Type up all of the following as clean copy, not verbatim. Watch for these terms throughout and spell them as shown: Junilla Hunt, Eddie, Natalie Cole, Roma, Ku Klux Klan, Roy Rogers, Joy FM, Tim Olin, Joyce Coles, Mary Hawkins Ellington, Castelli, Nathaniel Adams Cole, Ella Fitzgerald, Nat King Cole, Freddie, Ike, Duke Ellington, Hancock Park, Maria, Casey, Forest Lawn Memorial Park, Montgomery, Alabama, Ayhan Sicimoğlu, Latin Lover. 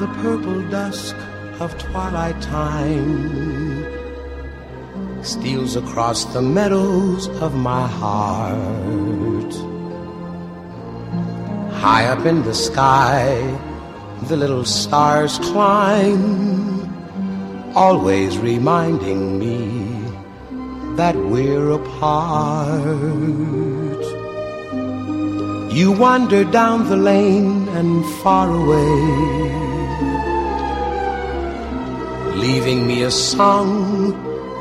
of the purple dusk of twilight time steals across the meadows of my heart. High up in the sky, the little stars climb, always reminding me that we're apart. You wander down the lane and far away, leaving me a song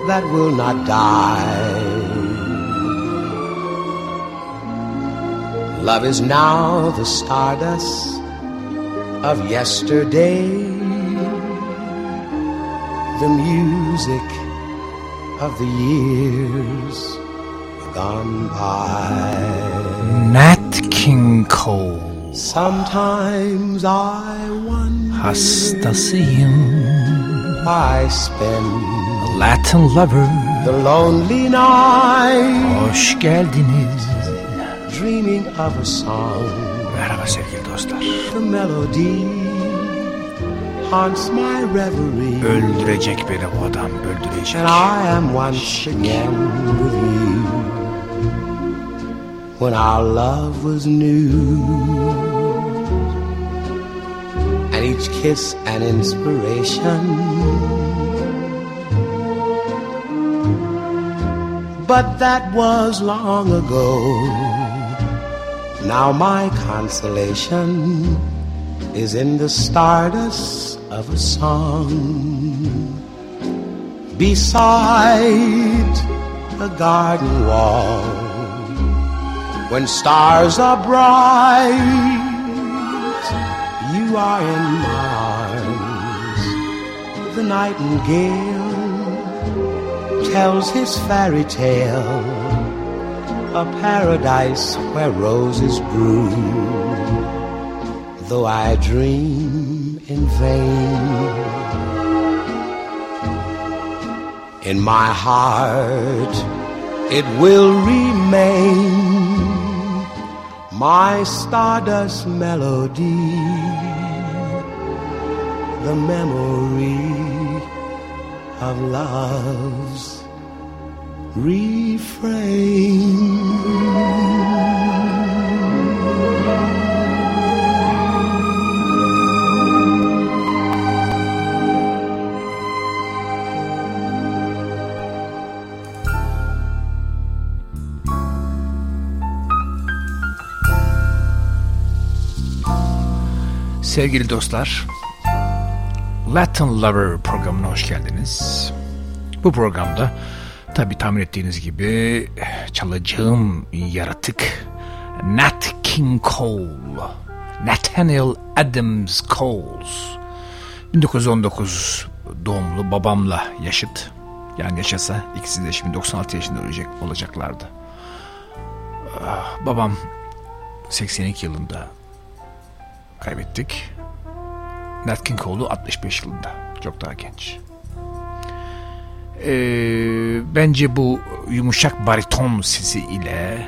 that will not die. Love is now the stardust of yesterday, the music of the years gone by. Nat King Cole. Sometimes I wonder, hastasıyım, I spend a Latin Lover, the lonely night. Hoş geldiniz. Dreaming of a song. Merhaba sevgili dostlar. Öldürecek beni bu adam, öldürecek. And I am once again with you, when our love was new, and each kiss an inspiration, but that was long ago. Now my consolation is in the stardust of a song beside a garden wall, when stars are bright, you are in my arms. The nightingale tells his fairy tale, a paradise where roses bloom, though I dream in vain. In my heart it will remain, my stardust melody, the memory of love's refrain. Sevgili dostlar, Latin Lover programına hoş geldiniz. Bu programda tabi tahmin ettiğiniz gibi çalacağım yaratık Nat King Cole, Nathaniel Adams Cole, 1919 doğumlu, babamla yaşıt. Yani yaşasa ikisi de şimdi 96 yaşında olacaklardı. Babam 82 yılında kaybettik, Nat King Cole'u 65 yılında, çok daha genç. Bence bu yumuşak bariton sesi ile,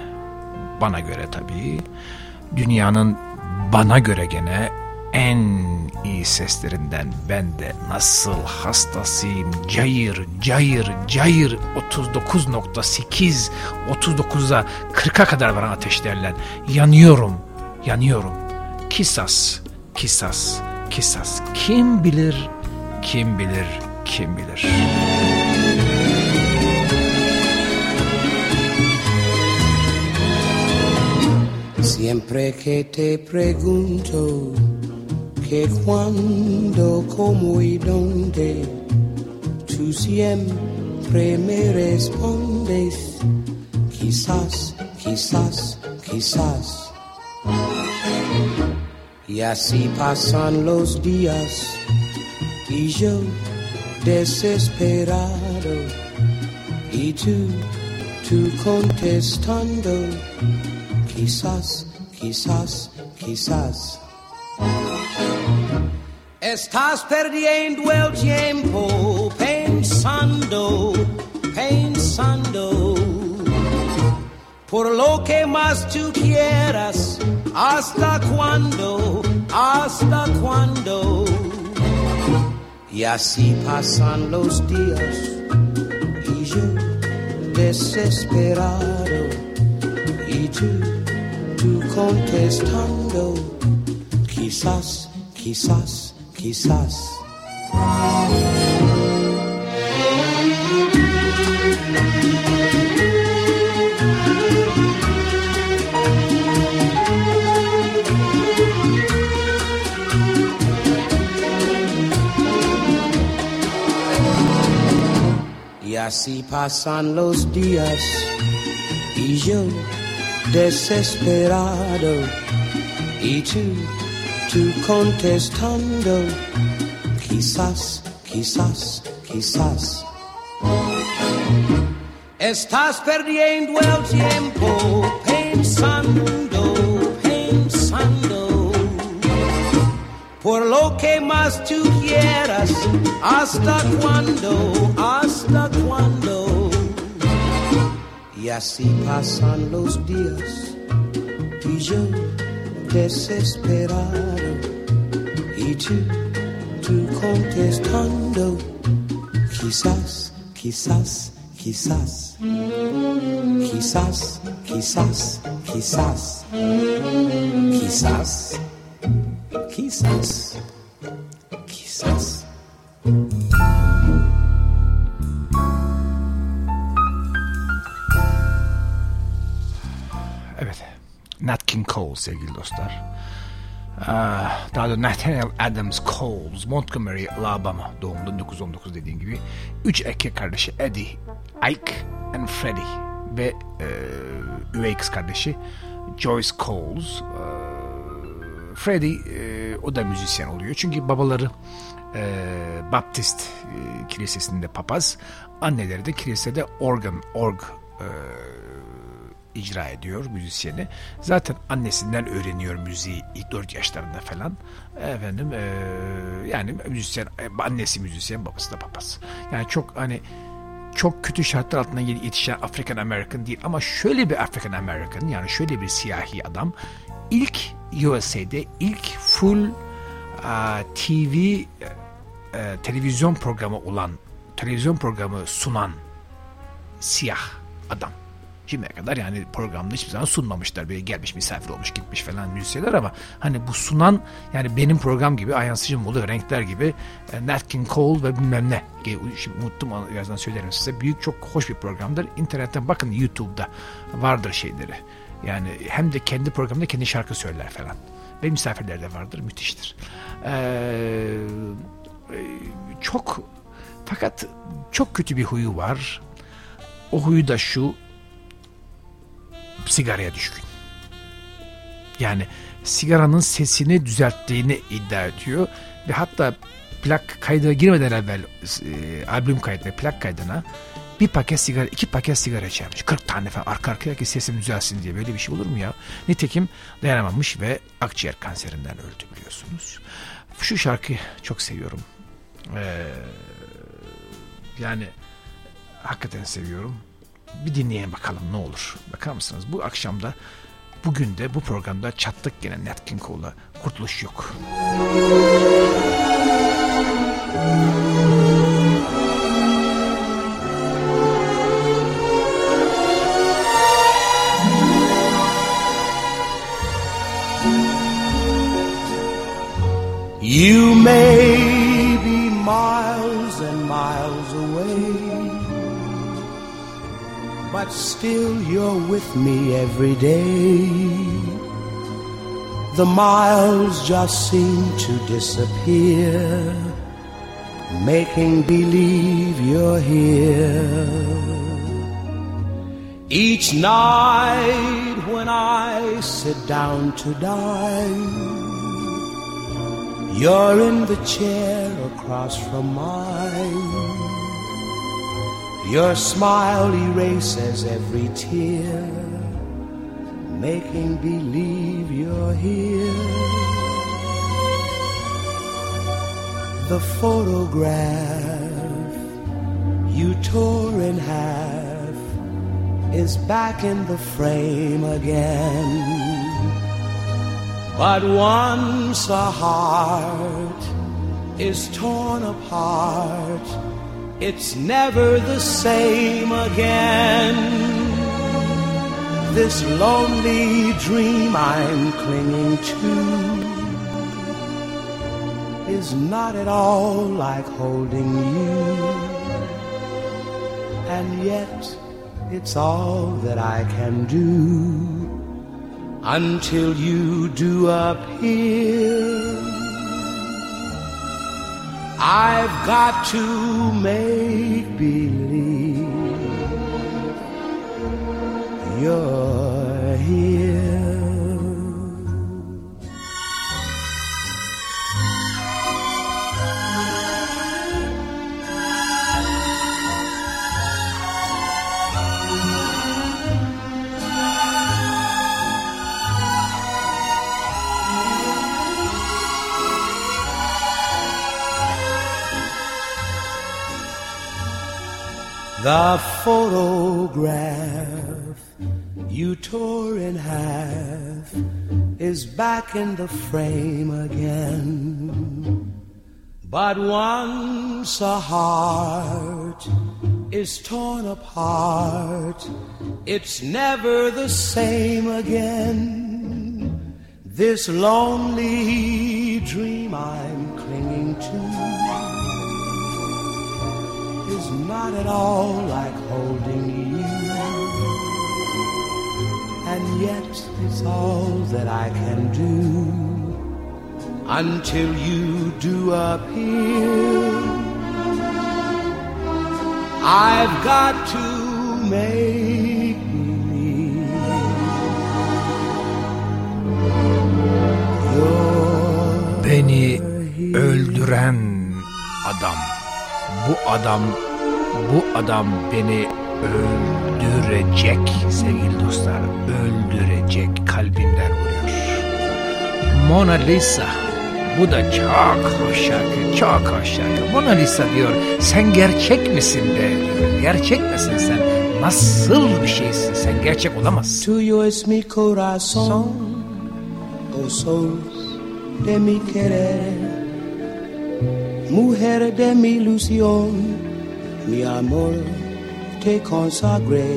bana göre tabii, dünyanın bana göre gene en iyi seslerinden. Ben de nasıl hastasıyım, cayır cayır cayır, 39.8, 39'a 40'a kadar varan ateşlerle yanıyorum, yanıyorum. Kisas, kisas, kisas. Kim bilir, kim bilir, kim bilir. Siempre que te pregunto que cuándo, cómo y dónde, tú siempre me respondes quizás, quizás, quizás. Y así pasan los días y yo desesperado y tú contestando quizás, quizás, quizás. Estás perdiendo el tiempo pensando, pensando, por lo que más tú quieras, hasta cuándo, hasta cuándo. Y así pasan los días y yo desesperado y tú contestando quizás, quizás, quizás. Así pasan los días y yo desesperado y tú contestando quizás, quizás, quizás. Estás perdiendo el tiempo pensando, pensando por lo que más tú quieras. ¿Hasta cuándo? ¿Hasta cuándo? Y así pasan los días y yo desesperado y tú contestando quizás, quizás, quizás. Quizás, quizás, quizás. Quizás, quizás, quizás. Evet, Nat King Cole sevgili dostlar. Daha da Nathaniel Adams Cole, Montgomery, Alabama doğumlu 1919 dediğim gibi. 3 erkek kardeşi Eddie, Ike and Freddie ve üvey kız kardeşi Joyce Coles. Freddie o da müzisyen oluyor çünkü babaları Baptist kilisesinde papaz, anneleri de kilisede org icra ediyor müzisyeni. Zaten annesinden öğreniyor müziği ilk 4 yaşlarında falan. Efendim yani müzisyen, annesi müzisyen, babası da papaz. Yani çok hani çok kötü şartlar altında yetişen African American değil ama şöyle bir African American, yani şöyle bir siyahi adam ilk USA'de ilk full TV televizyon programı olan, televizyon programı sunan siyah adam. Şimdiye kadar yani programda hiçbir zaman sunmamışlar. Böyle gelmiş misafir olmuş gitmiş falan müzisyenler ama hani bu sunan, yani benim program gibi, Ayhan Sicimoğlu Renkler gibi, Nat King Cole ve bilmem ne. Şimdi unuttum, yazdan söylerim size. Büyük, çok hoş bir programdır. İnternetten bakın, YouTube'da vardır şeyleri. Yani hem de kendi programında kendi şarkı söyler falan. Ve misafirler de vardır, müthiştir. Çok, fakat çok kötü bir huyu var. O huyu da şu, sigaraya düşkün. Yani sigaranın sesini düzelttiğini iddia ediyor ve hatta plak kaydına girmeden evvel albüm kaydına, plak kaydına 2 paket sigara içermiş. 40 tane falan arka arkaya ki sesim düzelsin diye. Böyle bir şey olur mu ya? Nitekim dayanamamış ve akciğer kanserinden öldü, biliyorsunuz. Şu şarkıyı çok seviyorum. Yani hakikaten seviyorum. Bir dinleyelim bakalım ne olur. Bakar mısınız? Bu akşamda, bugün de bu programda çattık gene Nat King Cole'la. Kurtuluş yok. You may be miles and miles away, but still you're with me every day. The miles just seem to disappear, making believe you're here. Each night when I sit down to dine, you're in the chair across from mine. Your smile erases every tear, making believe you're here. The photograph you tore in half is back in the frame again. But once a heart is torn apart. It's never the same again. This lonely dream I'm clinging to is not at all like holding you. And yet it's all that I can do until you do appear. I've got to make believe you're here. The photograph you tore in half is back in the frame again. But once a heart is torn apart, it's never the same again. This lonely dream I'm clinging to is not at all like holding you, and yet it's all that I can do until you do appear. I've got to make believe. Beni öldüren adam. Bu adam beni öldürecek sevgili dostlar, öldürecek, kalbimden vuruyor. Mona Lisa, bu da çok hoş şarkı. Mona Lisa diyor, sen gerçek misin be diyor, gerçek misin sen? Nasıl bir şeysin sen, gerçek olamazsın. Tu yo es mi corazón, o sol de mi querer. Mujer de mi ilusión, mi amor te consagré.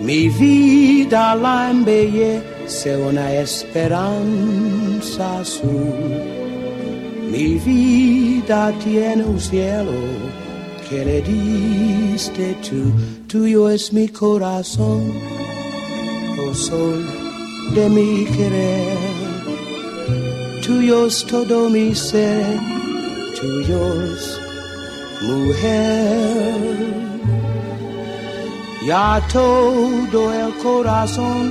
Mi vida la embellece una esperanza azul. Mi vida tiene un cielo que le diste tú. Tuyo es mi corazón, oh sol de mi querer. Tuyo es todo mi ser, tuyo es mujer. Ya todo el corazón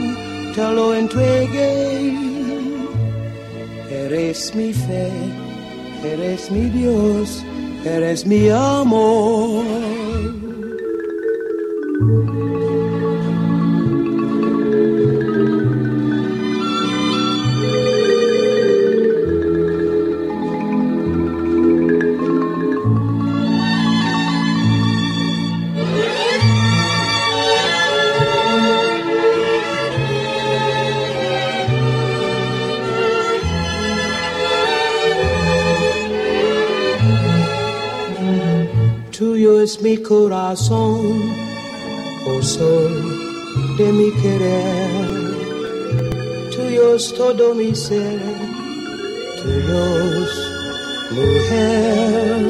te lo entregué. Eres mi fe, eres mi Dios, eres mi amor. Mi corazón, oh sol de mi querer, tuyo es todo mi ser, tuyo es mujer.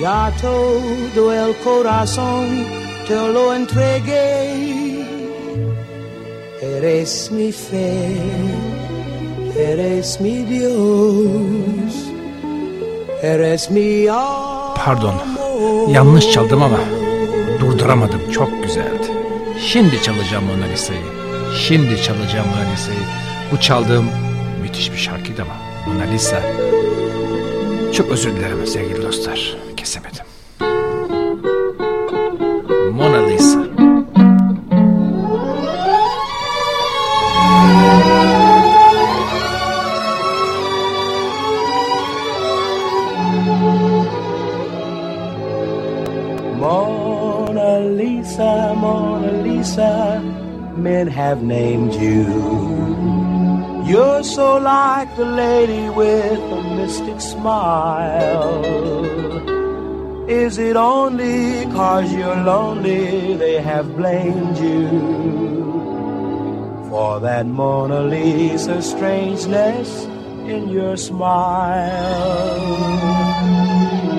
Ya todo el corazón te lo entregué. Eres mi fe, eres mi Dios, eres mi alma. Pardon, yanlış çaldım ama durduramadım, çok güzeldi. Şimdi çalacağım Mona Lisa'yı. Bu çaldığım müthiş bir şarkıydı ama Mona Lisa. Çok özür dilerim sevgili dostlar, kesemedim. Mona Lisa. Mona Lisa, men have named you You're so like the lady with a mystic smile. Is it only 'cause you're lonely they have blamed you for that Mona Lisa strangeness in your smile?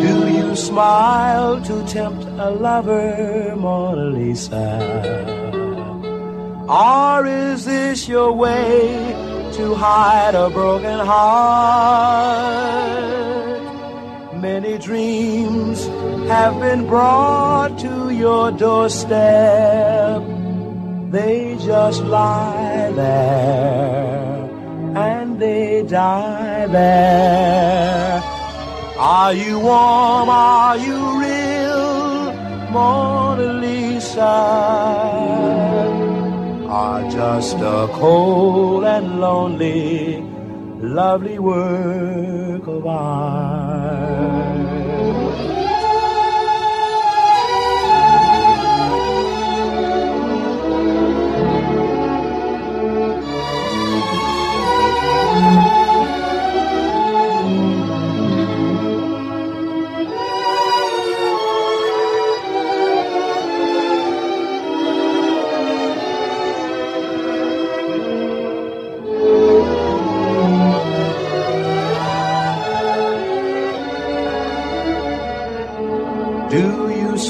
Do you smile to tempt a lover, Mona Lisa? Or is this your way to hide a broken heart? Many dreams have been brought to your doorstep. They just lie there and they die there. Are you warm? Are you real, Mona Lisa? Are just a cold and lonely, lovely work of art. Do you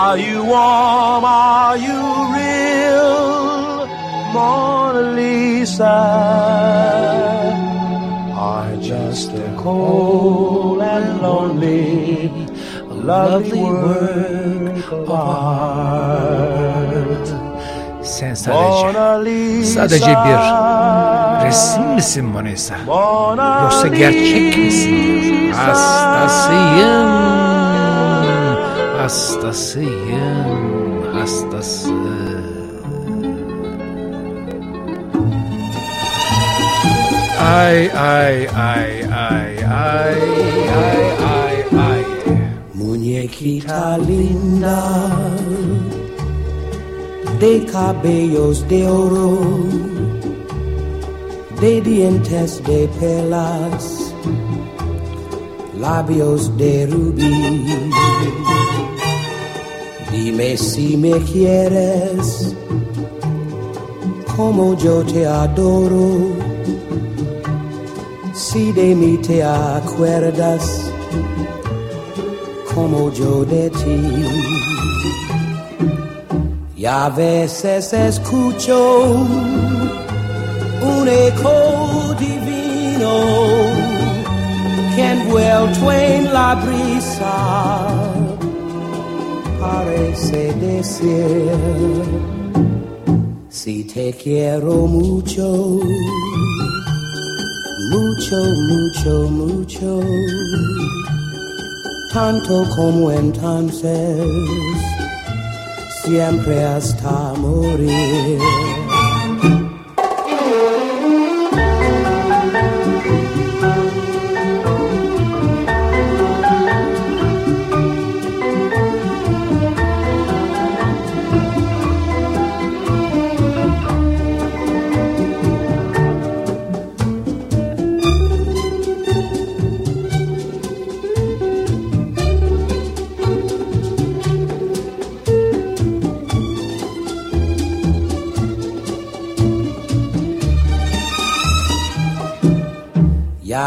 Are you warm? Are you real, Mona Lisa? Are just a cold and lonely, lovely work of art. Sen sadece bir resim misin Mona Lisa? Yoksa gerçek misin diyor. Hastasıyım. Ay. Muñequita linda, de cabellos de oro, de dientes de perlas, labios de rubí. Dime si me quieres, como yo te adoro, si de mí te acuerdas, como yo de ti. Y a veces escucho un eco divino que envuelto en la brisa parece decir, si te quiero mucho, mucho, mucho, mucho, tanto como entonces, siempre hasta morir.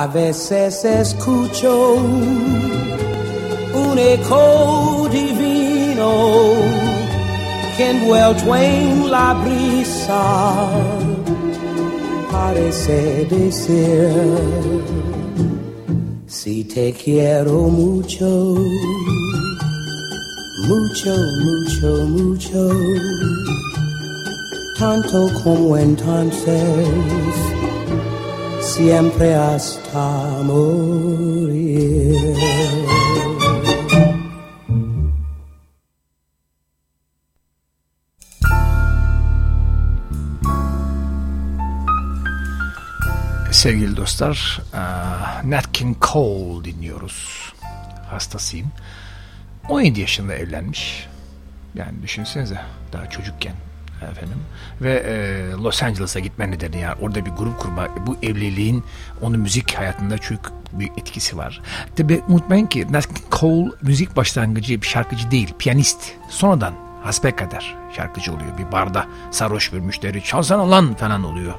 A veces escucho un eco divino que envuelto en la brisa parece decir, si te quiero mucho, mucho, mucho, mucho, tanto como entonces, siempre hasta morir. Sevgili dostlar, Natalie Cole dinliyoruz. Hastasıyım. 17 yaşında evlenmiş. Yani düşünsenize, daha çocukken efendim. Ve Los Angeles'a gitme nedeni, yani orada bir grup kurma, bu evliliğin onun müzik hayatında çok büyük etkisi var. Tabi unutmayın ki Natalie Cole müzik başlangıcı bir şarkıcı değil, piyanist. Sonradan hasbelkader şarkıcı oluyor. Bir barda sarhoş bir müşteri çalsana lan falan oluyor.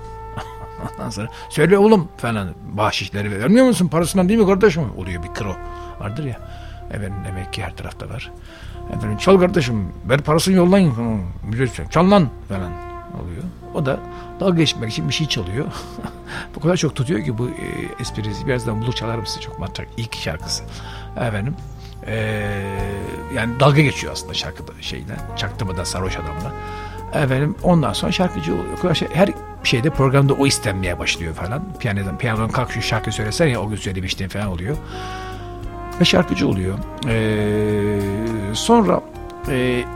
Ondan sonra söyle oğlum falan, bahşişleri vermiyor musun, parasından değil mi kardeşim oluyor, bir kro vardır ya. Efendim, demek ki her tarafta var. Efendim, çal kardeşim, ver parasını, yollayın, çal lan falan oluyor. O da dalga geçmek için bir şey çalıyor. Bu kadar çok tutuyor ki bu esprisi. Birazdan bulur çalarım size, çok matrak ilk şarkısı. Efendim, yani dalga geçiyor aslında şarkıda, şeyden, çaktırmadan sarhoş adamla. Efendim, ondan sonra şarkıcı oluyor. Her şeyde, programda o istenmeye başlıyor falan. Piyanodan kalk şu şarkı söylesen ya, o gün söylemiştin falan oluyor. Ve şarkıcı oluyor. Sonra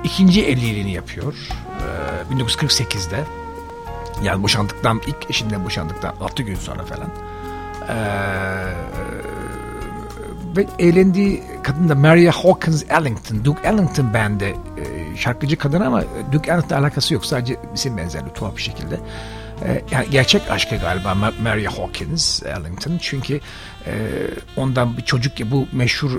ikinci evliliğini yapıyor. 1948'de, yani boşandıktan, ilk eşinden boşandıktan 6 gün sonra falan. Ve evlendiği kadın da Mary Hawkins Ellington, Duke Ellington Band'de şarkıcı kadın, ama Duke Ellington'la alakası yok. Sadece isim benzerliği tuhaf bir şekilde. Yani gerçek aşkı galiba Mary Hawkins Ellington, çünkü ondan bir çocuk, ya bu meşhur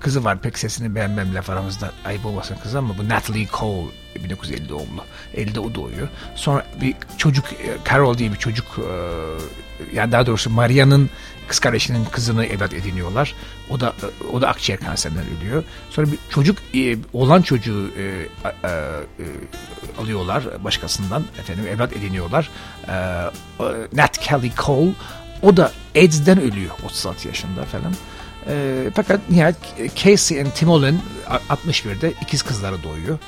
kızı var, pek sesini beğenmem, laf aramızda ayıp olmasın kızı, ama bu Natalie Cole 1950 doğumlu, 50'de o doğuyor. Sonra bir çocuk, Carol diye bir çocuk, yani daha doğrusu Maria'nın kız kardeşinin kızını evlat ediniyorlar. O da akciğer kanserinden ölüyor. Sonra bir çocuk, olan çocuğu alıyorlar başkasından, efendim evlat ediniyorlar. Nat Kelly Cole, o da AIDS'den ölüyor 36 yaşında falan. Fakat nihayet Casey and Tim Olin 61'de ikiz kızları doğuyor.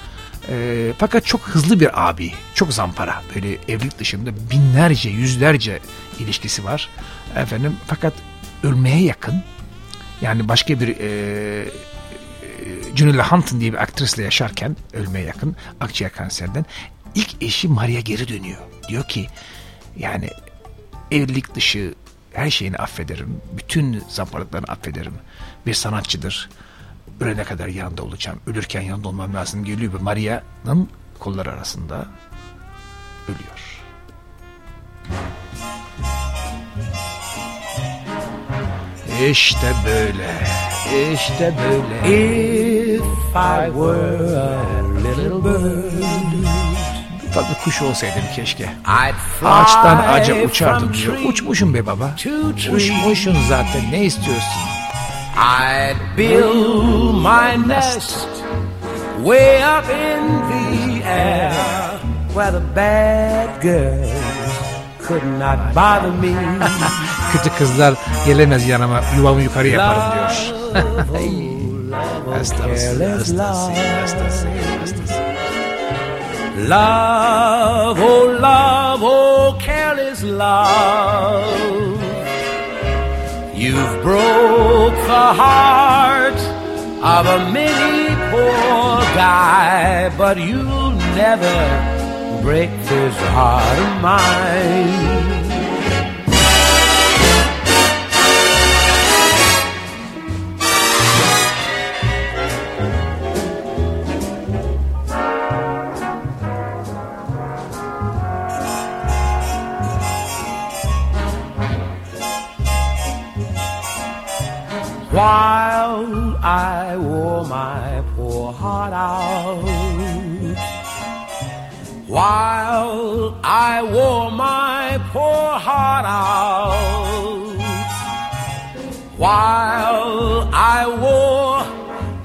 Fakat çok hızlı bir abi, çok zampara, böyle evlilik dışında binlerce, yüzlerce ilişkisi var efendim. Fakat ölmeye yakın, yani başka bir Junilla Hunt diye bir aktrisle yaşarken ölmeye yakın akciğer kanserden, ilk eşi Maria geri dönüyor, diyor ki yani evlilik dışı her şeyini affederim, bütün zamparalıklarını affederim, bir sanatçıdır, ölene kadar yanında olacağım, ölürken yanında olmam lazım geliyor ve Maria'nın kolları arasında ölüyor. İşte böyle, işte böyle. If I were a little bird, ufak bir kuş olsaydım keşke, ağaçtan ağaca uçardım diyor. Uçmuşum be baba, uçmuşum zaten, ne istiyorsun? I'd build my nest way up in the air where the bad girls could not bother me. Kötü kızlar gelemez yanıma, yuvamı yukarı yaparım diyor. Love, oh careless love, you've broke the heart of a many poor guy, but you'll never break this heart of mine. While I wore my poor heart out, while I wore my poor heart out, while I wore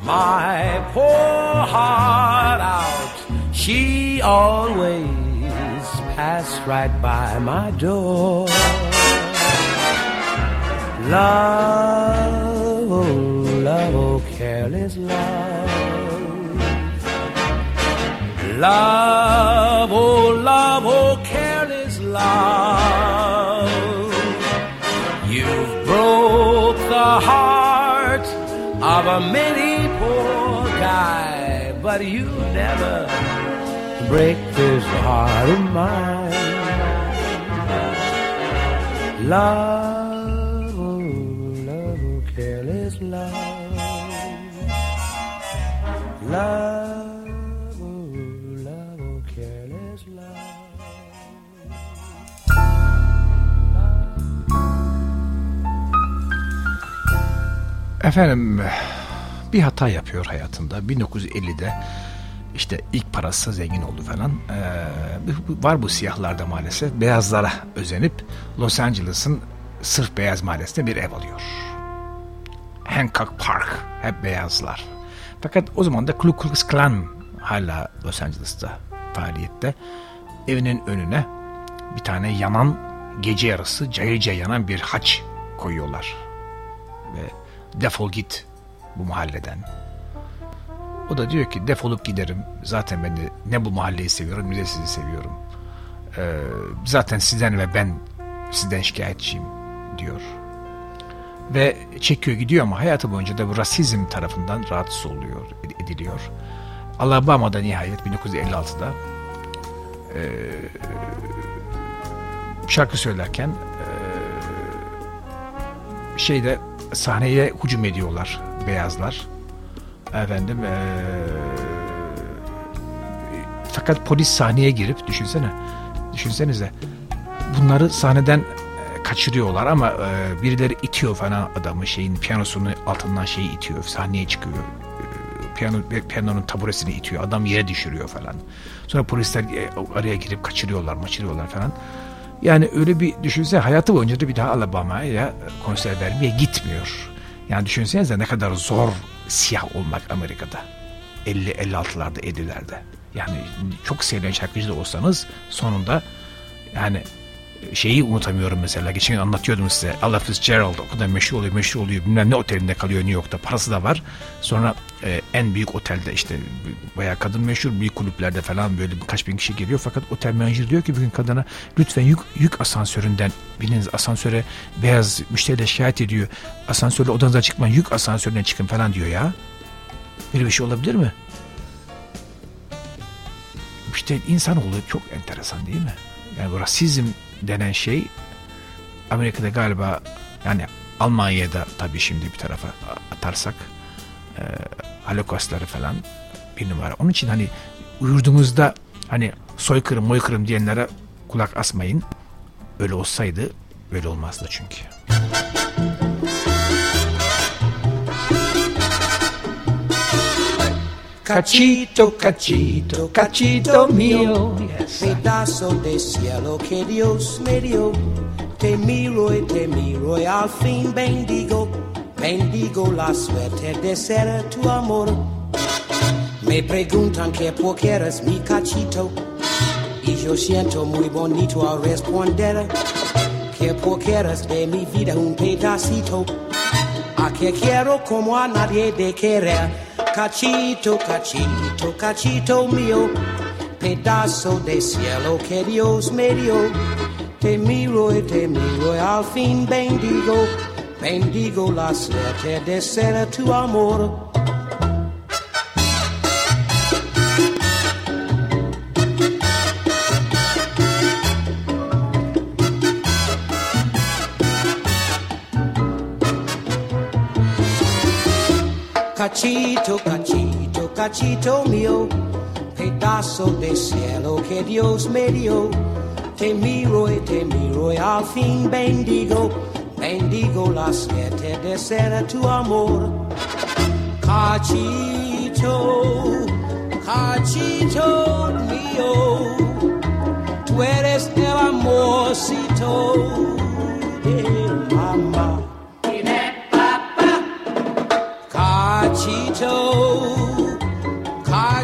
my poor heart out, she always passed right by my door. Love, love, oh careless love, love, oh careless love, the heart of a many poor guy, but you never break this heart of mine. Love, oh, love, oh, careless love. Love, oh, love, oh, careless love. Efendim, bir hata yapıyor hayatında. 1950'de işte ilk parası zengin oldu falan. Var bu siyahlarda maalesef. Beyazlara özenip Los Angeles'ın sırf beyaz mahallesinde bir ev alıyor. Hancock Park, hep beyazlar. Fakat o zaman da Ku Klux Klan hala Los Angeles'ta faaliyette. Evinin önüne bir tane yanan, gece yarısı cayırca yanan bir haç koyuyorlar. Ve defol git bu mahalleden. O da diyor ki defolup giderim. Zaten ben de ne bu mahalleyi seviyorum, ne de sizi seviyorum. Zaten sizden ve ben sizden şikayetçiyim diyor. Ve çekiyor gidiyor ama hayatı boyunca da bu rasizm tarafından rahatsız oluyor, ediliyor. Alabama'da nihayet 1956'da şarkı söylerken şeyde sahneye hücum ediyorlar beyazlar. Efendim fakat polis sahneye girip düşünsenize bunları sahneden kaçırıyorlar ama birileri itiyor falan adamı, şeyin piyanosunun altından şeyi itiyor, sahneye çıkıyor. Piyanonun taburesini itiyor. Adam yere düşürüyor falan. Sonra polisler araya girip kaçırıyorlar falan. Yani öyle bir düşünsene, hayatı boyunca da bir daha Alabama'ya konser vermeye gitmiyor. Yani düşünsenize ne kadar zor siyah olmak Amerika'da. 50-56'larda, 50'lerde. Yani çok sevilen şarkıcı da olsanız sonunda yani şeyi unutamıyorum mesela. Geçen gün anlatıyordum size. Ella Fitzgerald o kadar meşhur oluyor. Bilmem ne otelinde kalıyor New York'ta. Parası da var. Sonra en büyük otelde işte bayağı kadın meşhur, büyük kulüplerde falan böyle birkaç bin kişi geliyor. Fakat otel menajeri diyor ki bir gün kadına, lütfen yük asansöründen bininiz. Asansöre beyaz müşteri de şikayet ediyor. Asansörle odanıza çıkmayın. Yük asansörüne çıkın falan diyor ya. Böyle bir şey olabilir mi? İşte insanoğlu çok enteresan değil mi? Yani bu rasizm denen şey Amerika'da galiba, yani Almanya'da tabii şimdi bir tarafa atarsak Holocaust'ları falan bir numara. Onun için hani yurdumuzda hani soykırım moykırım diyenlere kulak asmayın. Öyle olsaydı böyle olmazdı çünkü. Cachito, cachito, cachito mío, pedazo de cielo que Dios me dio. Te miro y al fin bendigo la suerte de ser tu amor. Me preguntan que por qué eres mi cachito, y yo siento muy bonito al responder que por qué eres de mi vida un pedacito, a que quiero como a nadie de querer. Cachito, cachito, cachito mío, pedazo de cielo que Dios me dio. Te miro y al fin bendigo la suerte de ser tu amor. Cachito, cachito, cachito mío, pedazo de cielo que Dios me dio. Te miro y al fin bendigo la suerte de ser tu amor. Cachito, cachito mío, tú eres el amorcito de mamá. Cachito, cachito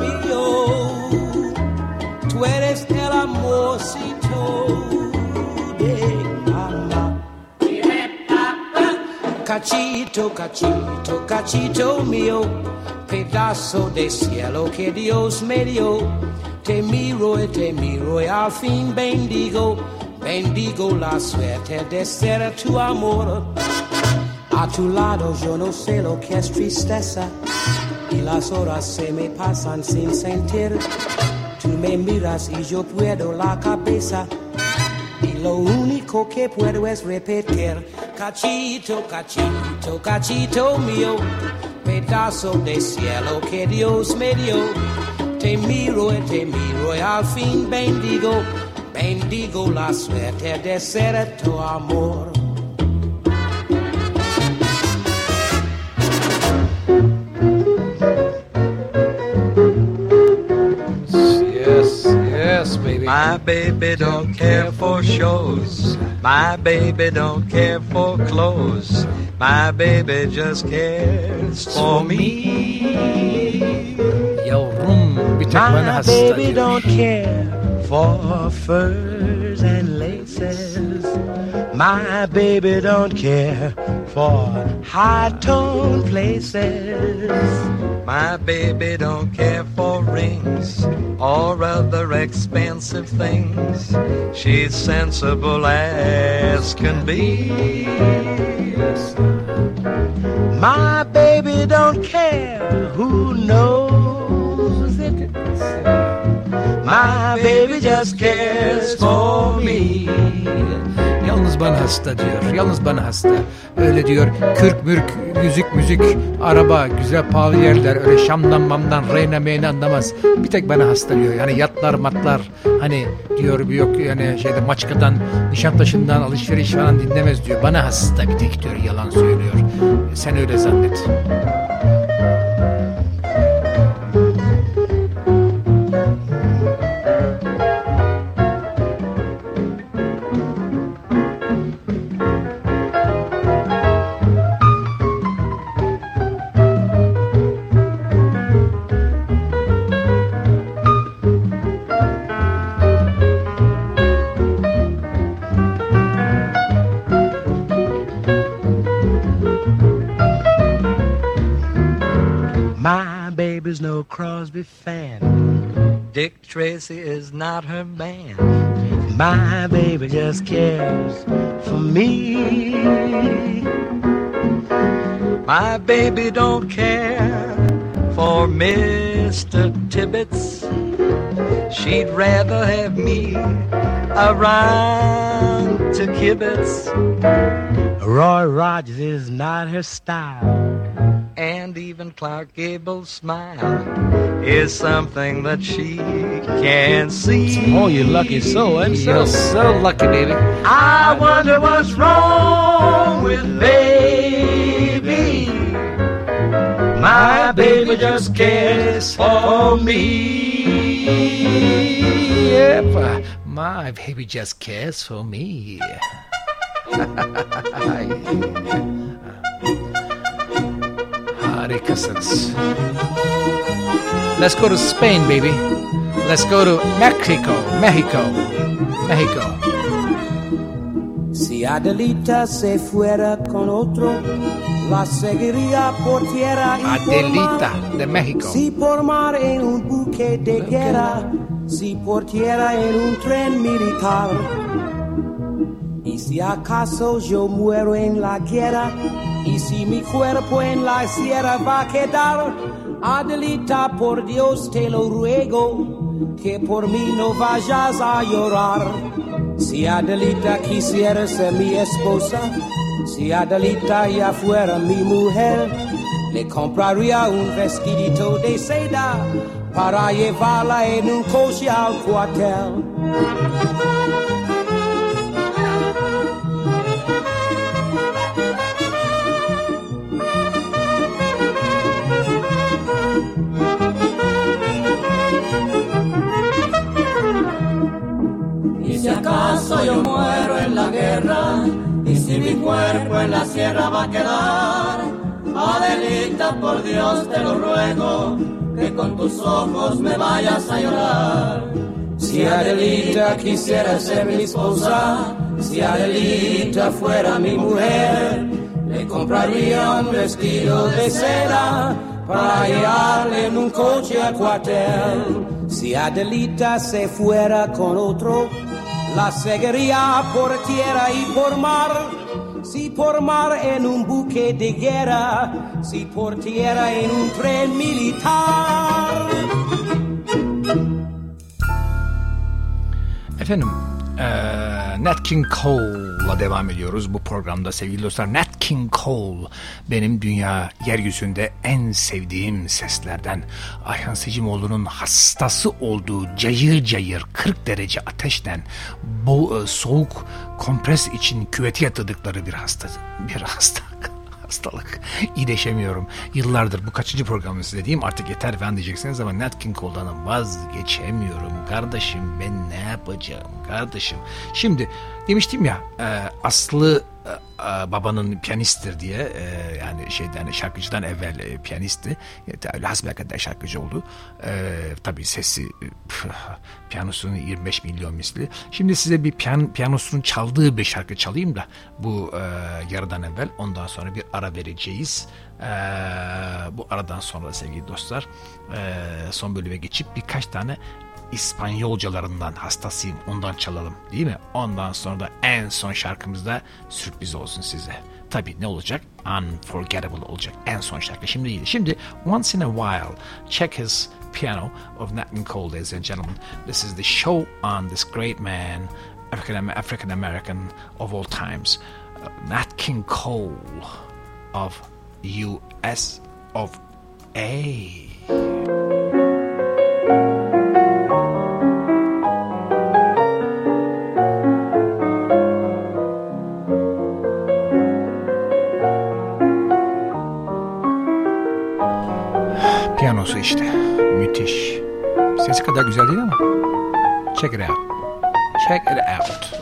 mío, tú eres el amorcito de mamá. Cachito, cachito, cachito mío, pedazo de cielo que Dios me dio. Te miro y al fin bendigo la suerte de ser tu amor. A tu lado yo no sé lo que es tristeza y las horas se me pasan sin sentir. Tú me miras y yo pierdo la cabeza y lo único que puedo es repetir. Cachito, cachito, cachito mío, pedazo de cielo que Dios me dio. Te miro y al fin bendigo, bendigo la suerte de ser tu amor. My baby don't care for shows. My baby don't care for clothes. My baby just cares for me. Yavrum bir tek bana hasta diyor. My baby don't care for furs and laces. My baby don't care for high-tone places. My baby don't care for rings or other expensive things. She's sensible as can be. My baby don't care who knows it. My baby just cares for me. Yalnız bana hasta diyor, yalnız bana hasta. Öyle diyor, kürk mürk, müzik, araba, güzel pahalı yerler, öyle şamdan mamdan, reyna meyna anlamaz. Bir tek bana hasta diyor, yani yatlar matlar, hani diyor yok yani şeyde Maçka'dan, Nişantaşı'ndan alışveriş falan dinlemez diyor. Bana hasta bir tek diyor, yalan söylüyor. Sen öyle zannet. Fan. Dick Tracy is not her man. My baby just cares for me. My baby don't care for Mr. Tibbetts. She'd rather have me around to kibitz. Roy Rogers is not her style. And even Clark Gable's smile is something that she can't see. Oh, you're lucky soul. I'm so, you're so lucky, baby. I wonder what's wrong with baby. My baby just cares for me. Yep. My baby just cares for me. Harikasınız. Let's go to Spain, baby. Let's go to Mexico. Si Adelita se fuera con otro, la seguiría por tierra y Adelita, por mar, de México. Si por mar en un buque de guerra, si por tierra en un tren militar. Y si acaso yo muero en la guerra, y si mi cuerpo en la sierra va a quedar, Adelita, por Dios te lo ruego, que por mí no vayas a llorar. Si Adelita quisiera ser mi esposa, si Adelita ya fuera mi mujer, le compraría un vestidito de seda para llevarla en un coche al cuartel. Acaso yo muero en la guerra, y si mi cuerpo en la sierra va a quedar, Adelita, por Dios te lo ruego, que con tus ojos me vayas a llorar. Si Adelita quisiera ser mi esposa, si Adelita fuera mi mujer, le compraría un vestido de seda para llevarle en un coche al cuartel. Si Adelita se fuera con otro, la seguiría por tierra y por mar. si por mar en un buque de guerra, si por tierra en un tren militar. Efendim, Nat King Cole'la devam ediyoruz bu programda sevgili dostlar. Nat King Cole benim dünya yeryüzünde en sevdiğim seslerden. Ayhan Sicimoğlu'nun hastası olduğu cayır cayır 40 derece ateşten soğuk kompres için küveti yatırdıkları bir hastalık. İyileşemiyorum. Yıllardır bu kaçıncı programı size diyeyim artık yeter ben diyeceksiniz ama Nat King Cole'dan vazgeçemiyorum. Kardeşim ben ne yapacağım kardeşim? Şimdi demiştim ya Aslı babanın piyanisttir diye yani şeyden şarkıcıdan evvel piyanisti. Hasbelkader şarkıcı oldu. Tabii sesi piyanosunun 25 milyon misli. Şimdi size bir piyanosunun çaldığı bir şarkı çalayım da bu yarıdan evvel ondan sonra bir ara vereceğiz. Bu aradan sonra sevgili dostlar son bölüme geçip birkaç tane İspanyolcalarından hastasıyım ondan çalalım değil mi? Ondan sonra da en son şarkımızda sürpriz olsun size. Tabii ne olacak? Unforgettable olacak en son şarkı. Şimdi değil. Şimdi Once in a While, Check His Piano of Nat King Cole, ladies and gentlemen. This is the show on this great man, African American of all times, Nat King Cole of U.S. of A. Piyanosu işte. Müthiş. Sesi kadar güzel değil ama. Check it out. Check it out.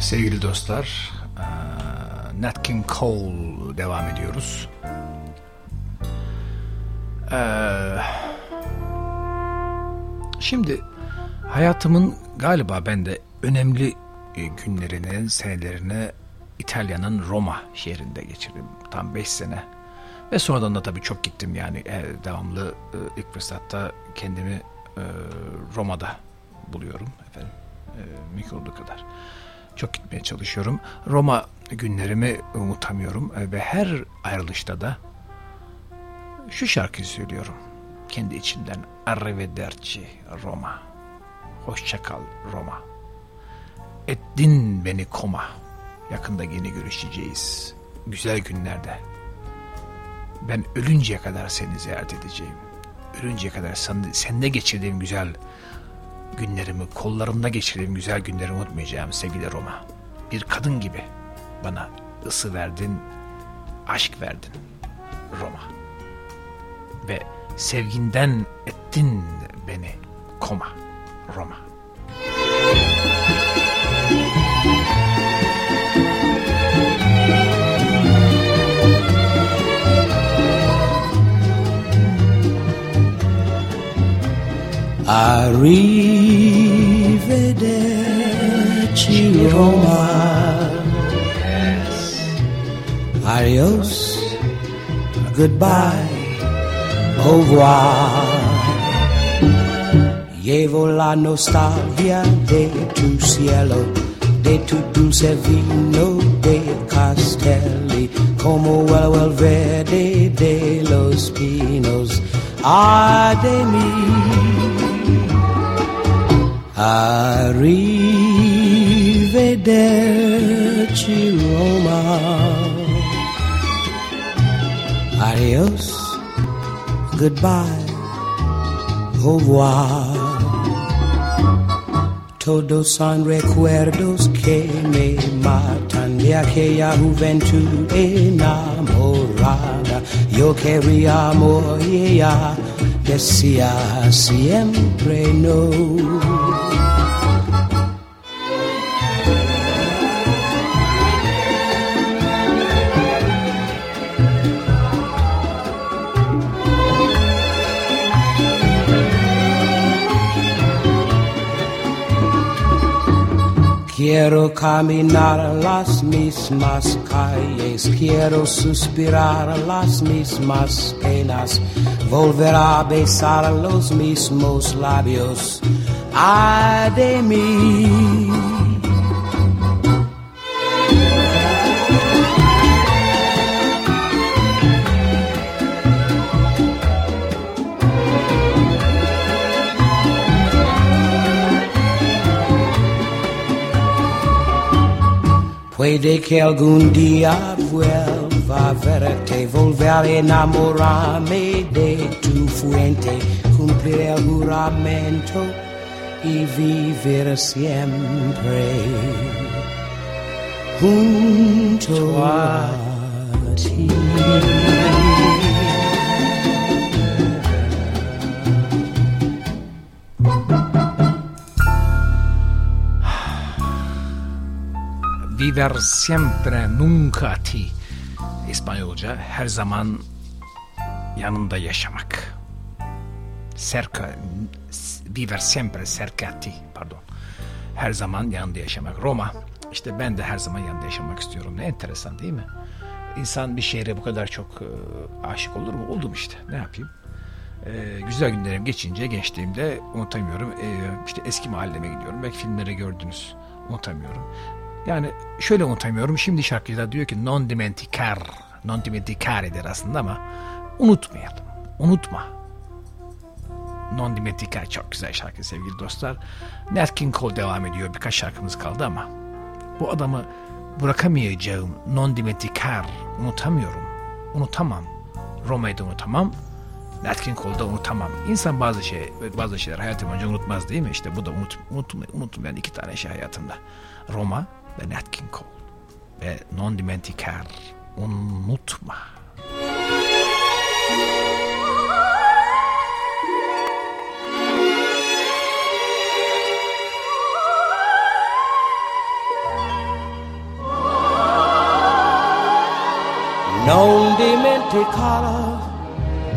Sevgili dostlar, Nat King Cole devam ediyoruz. Şimdi hayatımın galiba ben de önemli günlerini, senelerini İtalya'nın Roma şehrinde geçirdim. Tam 5 sene. Ve sonradan da tabii çok gittim yani devamlı ilk fırsatta kendimi Roma'da buluyorum efendim. Mikro'da kadar. Çok gitmeye çalışıyorum. Roma günlerimi unutamıyorum ve her ayrılışta da şu şarkıyı söylüyorum. Kendi içimden: Arrivederci Roma. Hoşçakal Roma. Ettin beni koma. Yakında yine görüşeceğiz. Güzel günlerde. Ben ölünceye kadar seni ziyaret edeceğim. Ölünceye kadar seninle geçirdiğim güzel günlerimi, kollarımda geçirdiğim güzel günlerimi unutmayacağım sevgili Roma. Bir kadın gibi bana ısı verdin, aşk verdin Roma. Ve sevginden ettin beni koma Roma. Arrivederci Roma. Yes. Adios, goodbye, au revoir. Llevo la nostalgia de tu cielo, de tu dulce vino de Castelli, como vuelvo el verde de los pinos. Ay de mí. Arrivederci Roma. Adios, goodbye, au revoir. Todos son recuerdos que me matan de aquella juventud enamorada. Yo quería amor y ella decía siempre no. Quiero caminar las mismas calles, quiero suspirar las mismas penas, volver a besar los mismos labios. Ay de mí. Puede que algún día vuelva a verte, volver a enamorarme de tu fuente, cumplir el juramento y vivir siempre junto a ti. Viver siempre nunca ti. İspanyolca her zaman yanında yaşamak. Cerca, viver siempre cerca ti, pardon. Her zaman yanında yaşamak. Roma, işte ben de her zaman yanında yaşamak istiyorum. Ne enteresan değil mi? İnsan bir şehre bu kadar çok aşık olur mu? Oldum işte. Ne yapayım? Güzel günlerim geçince, gençliğimde unutamıyorum. İşte eski mahalleme gidiyorum. Belki filmleri gördünüz. Unutamıyorum. Yani şöyle unutamıyorum. Şimdi şarkıda diyor ki non dimenticar. Non dimenticar eder aslında ama unutmayalım. Unutma. Non dimenticar çok güzel şarkı sevgili dostlar. Nat King Cole devam ediyor. Birkaç şarkımız kaldı ama bu adamı bırakamayacağım. Non dimenticar. Unutamıyorum. Unutamam. Roma'yı da unutamam. Nat King Cole'da unutamam. İnsan bazı şeyler hayatı boyunca unutmaz değil mi? İşte bu da unutmayan iki tane şey hayatımda. Roma ve Nat King Cole ve Non Dimenticar, unutma. Non Dimenticar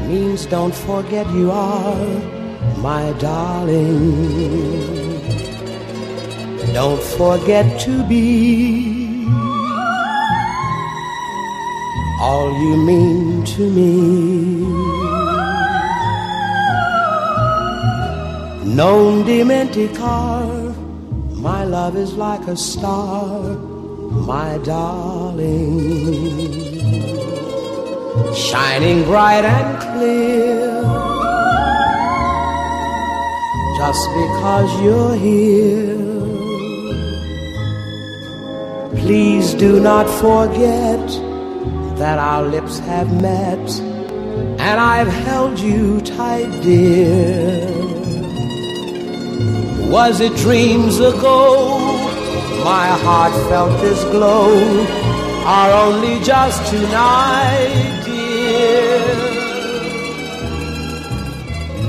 means don't forget you are my darling. Don't forget to be all you mean to me. Non dimenticar, my love is like a star, my darling, shining bright and clear, just because you're here. Please do not forget that our lips have met, and I've held you tight, dear. Was it dreams ago my heart felt this glow, or only just tonight, dear?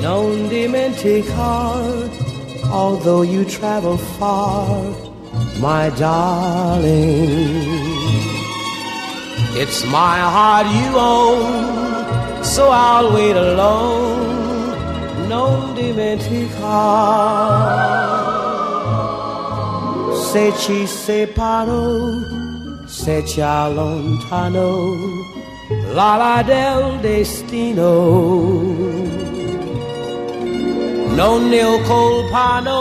Non dimenticar, although you travel far, my darling, it's my heart you own, so I'll wait alone. Non dimenticar, se ci separo, se ci allontano, l'ala del destino. Non ne colpano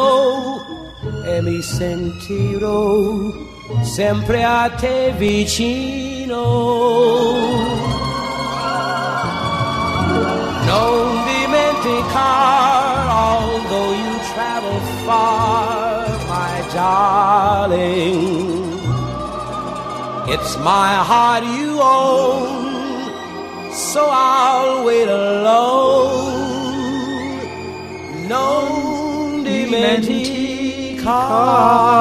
e mi sentirò sempre a te vicino. Non car, although you travel far, my darling, it's my heart you own, so I'll wait alone. Non dimenticar.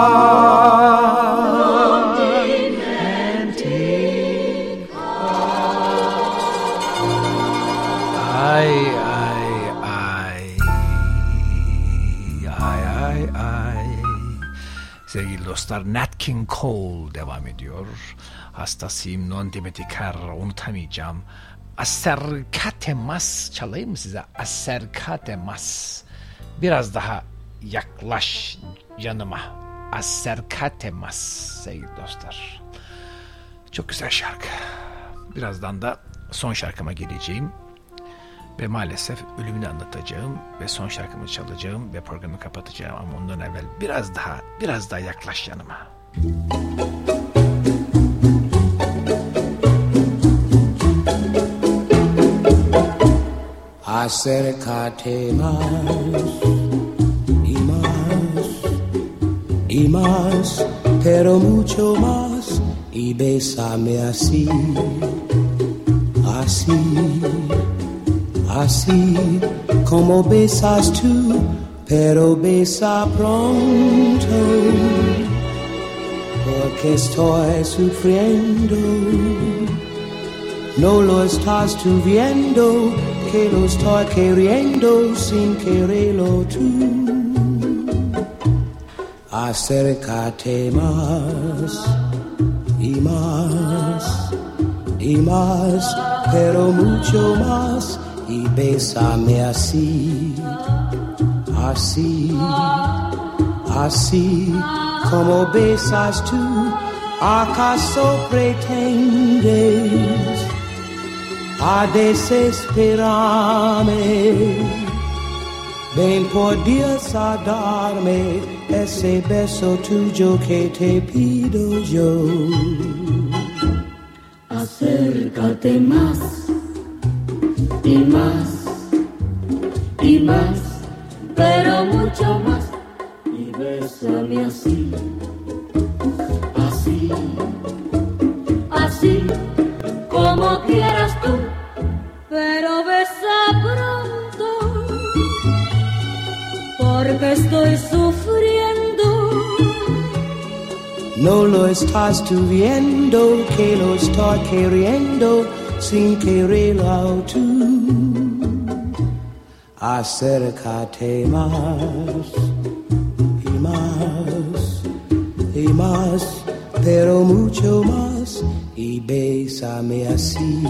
Sevgili dostlar, Nat King Cole devam ediyor. Hastasıyım, non dimeticar, unutamayacağım. Acercate más çalayım mı size? Acercate más. Biraz daha yaklaş yanıma. Acercate más sevgili dostlar. Çok güzel şarkı. Birazdan da son şarkıma geleceğim. Ve maalesef ölümünü anlatacağım ve son şarkımı çalacağım ve programı kapatacağım, ama ondan evvel biraz daha yaklaş yanıma. Acercate más, y más, y más, pero mucho más, y bésame así, así. Así como besas tú, pero besa pronto, porque estoy sufriendo. No lo estás tú viendo, que lo estoy queriendo sin quererlo tú. Acércate más y más y más, pero mucho más. Y bésame así, así, así como besas tú. ¿Acaso pretendes a desesperarme? Ven por Dios a darme ese beso tuyo que te pido yo. Acércate más y más, y más, pero mucho más, y bésame así, así, así, como quieras tú, pero besa pronto, porque estoy sufriendo. No lo estás tú viendo, que lo estoy queriendo sin quererlo tú. Acércate más y más y más, pero mucho más, y bésame así,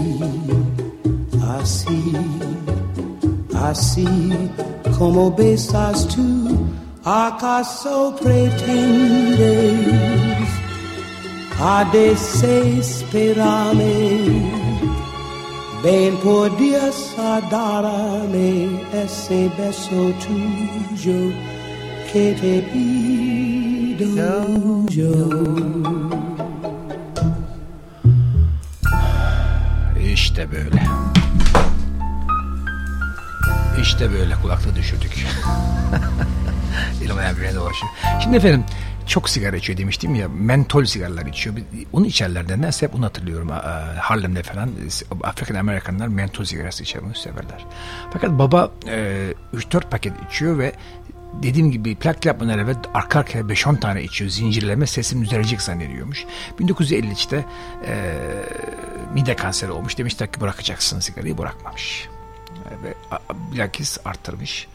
así, así como besas tú. ¿Acaso pretendes a desesperarme? Ben podia saudar-me e se beso tuyo que te pido yo. İşte böyle. İşte böyle kulakta düşürdük. Elim ayağım birine dolaşıyor. Şimdi efendim çok sigara içiyor demiştim ya, mentol sigaralar içiyor. Onu içerlerden nedense hep onu hatırlıyorum. Harlem'de falan African Amerikanlar mentol sigarası içer, bunu severler. Fakat baba 3-4 paket içiyor ve dediğim gibi plak yapmadan evvel arka arkaya 5-10 tane içiyor. Zincirleme sesim düzelecek zannediyormuş. 1953'te mide kanseri olmuş. Demişler ki bırakacaksın sigarayı, bırakmamış. Ve bilakis arttırmış.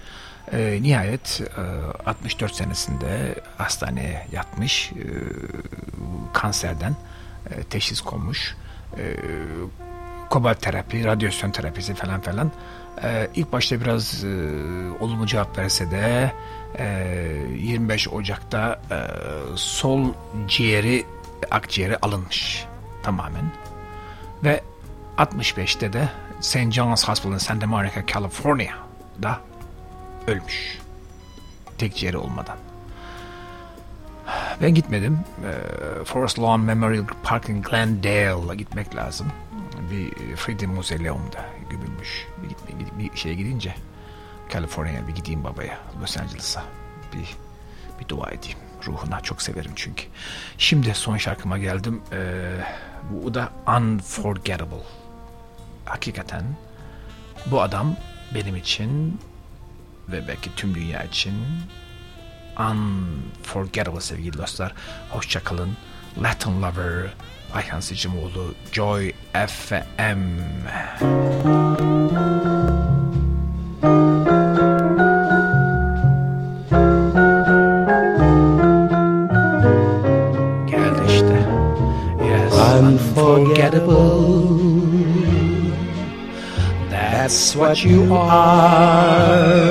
Nihayet 64 senesinde hastaneye yatmış, kanserden teşhis konmuş, kobalt terapi, radyasyon terapisi falan falan. İlk başta biraz olumlu cevap verse de 25 Ocak'ta sol ciğeri, akciğeri alınmış tamamen ve 65'te de St. John's Hospital in Santa Monica, California'da ölmüş. Tek ciğeri olmadan. Ben gitmedim. Forest Lawn Memorial Park in Glendale'a gitmek lazım. Bir Freddie Museum'da gömülmüş. Bir şeye gidince Kaliforniya'ya bir gideyim, babaya, Los Angeles'a bir dua edeyim. Ruhuna çok severim çünkü. Şimdi son şarkıma geldim. Bu da Unforgettable. Hakikaten bu adam benim için ve belki tüm dünya için unforgettable sevgili dostlar. Hoşça kalın. Latin Lover, Ayhan Sicimoğlu, Joy FM. Geldi işte. Yes, unforgettable. That's what you are.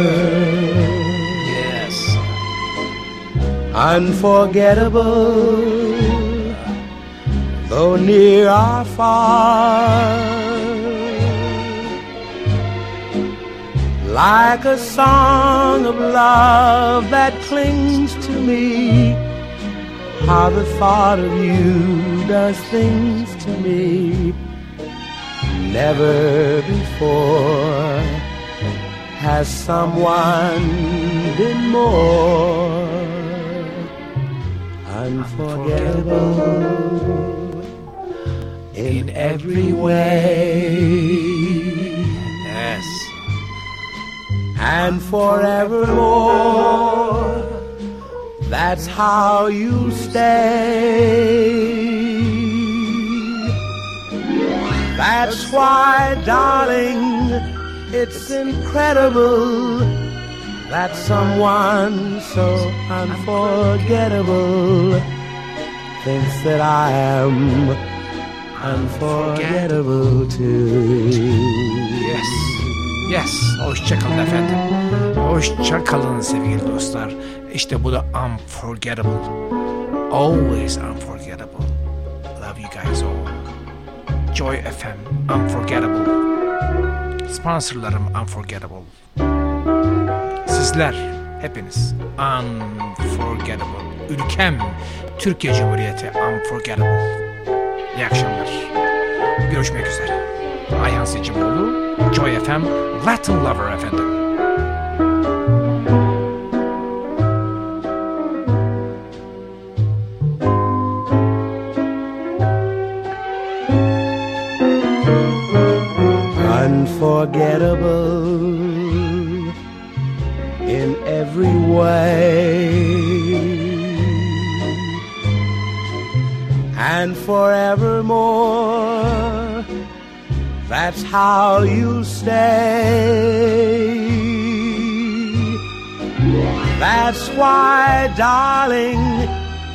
Yes. Unforgettable, though near or far. Like a song of love that clings to me, how the thought of you does things to me. Never before has someone been more unforgettable in every way. Yes, and forevermore, that's how you'll stay. That's why, darling, it's incredible that someone so unforgettable thinks that I am unforgettable too. Yes, yes. Hoşça kalın efendim. Hoşça kalın sevgili dostlar. İşte bu da unforgettable. Always unforgettable. Love you guys all. Joy FM, unforgettable. Sponsorlarım unforgettable. Sizler, hepiniz unforgettable. Ülkem, Türkiye Cumhuriyeti unforgettable. İyi akşamlar. Görüşmek üzere. Ayhan Sicimoğlu, Joy FM, Latin Lover efendim. Unforgettable in every way, and forevermore, that's how you'll stay. That's why, darling,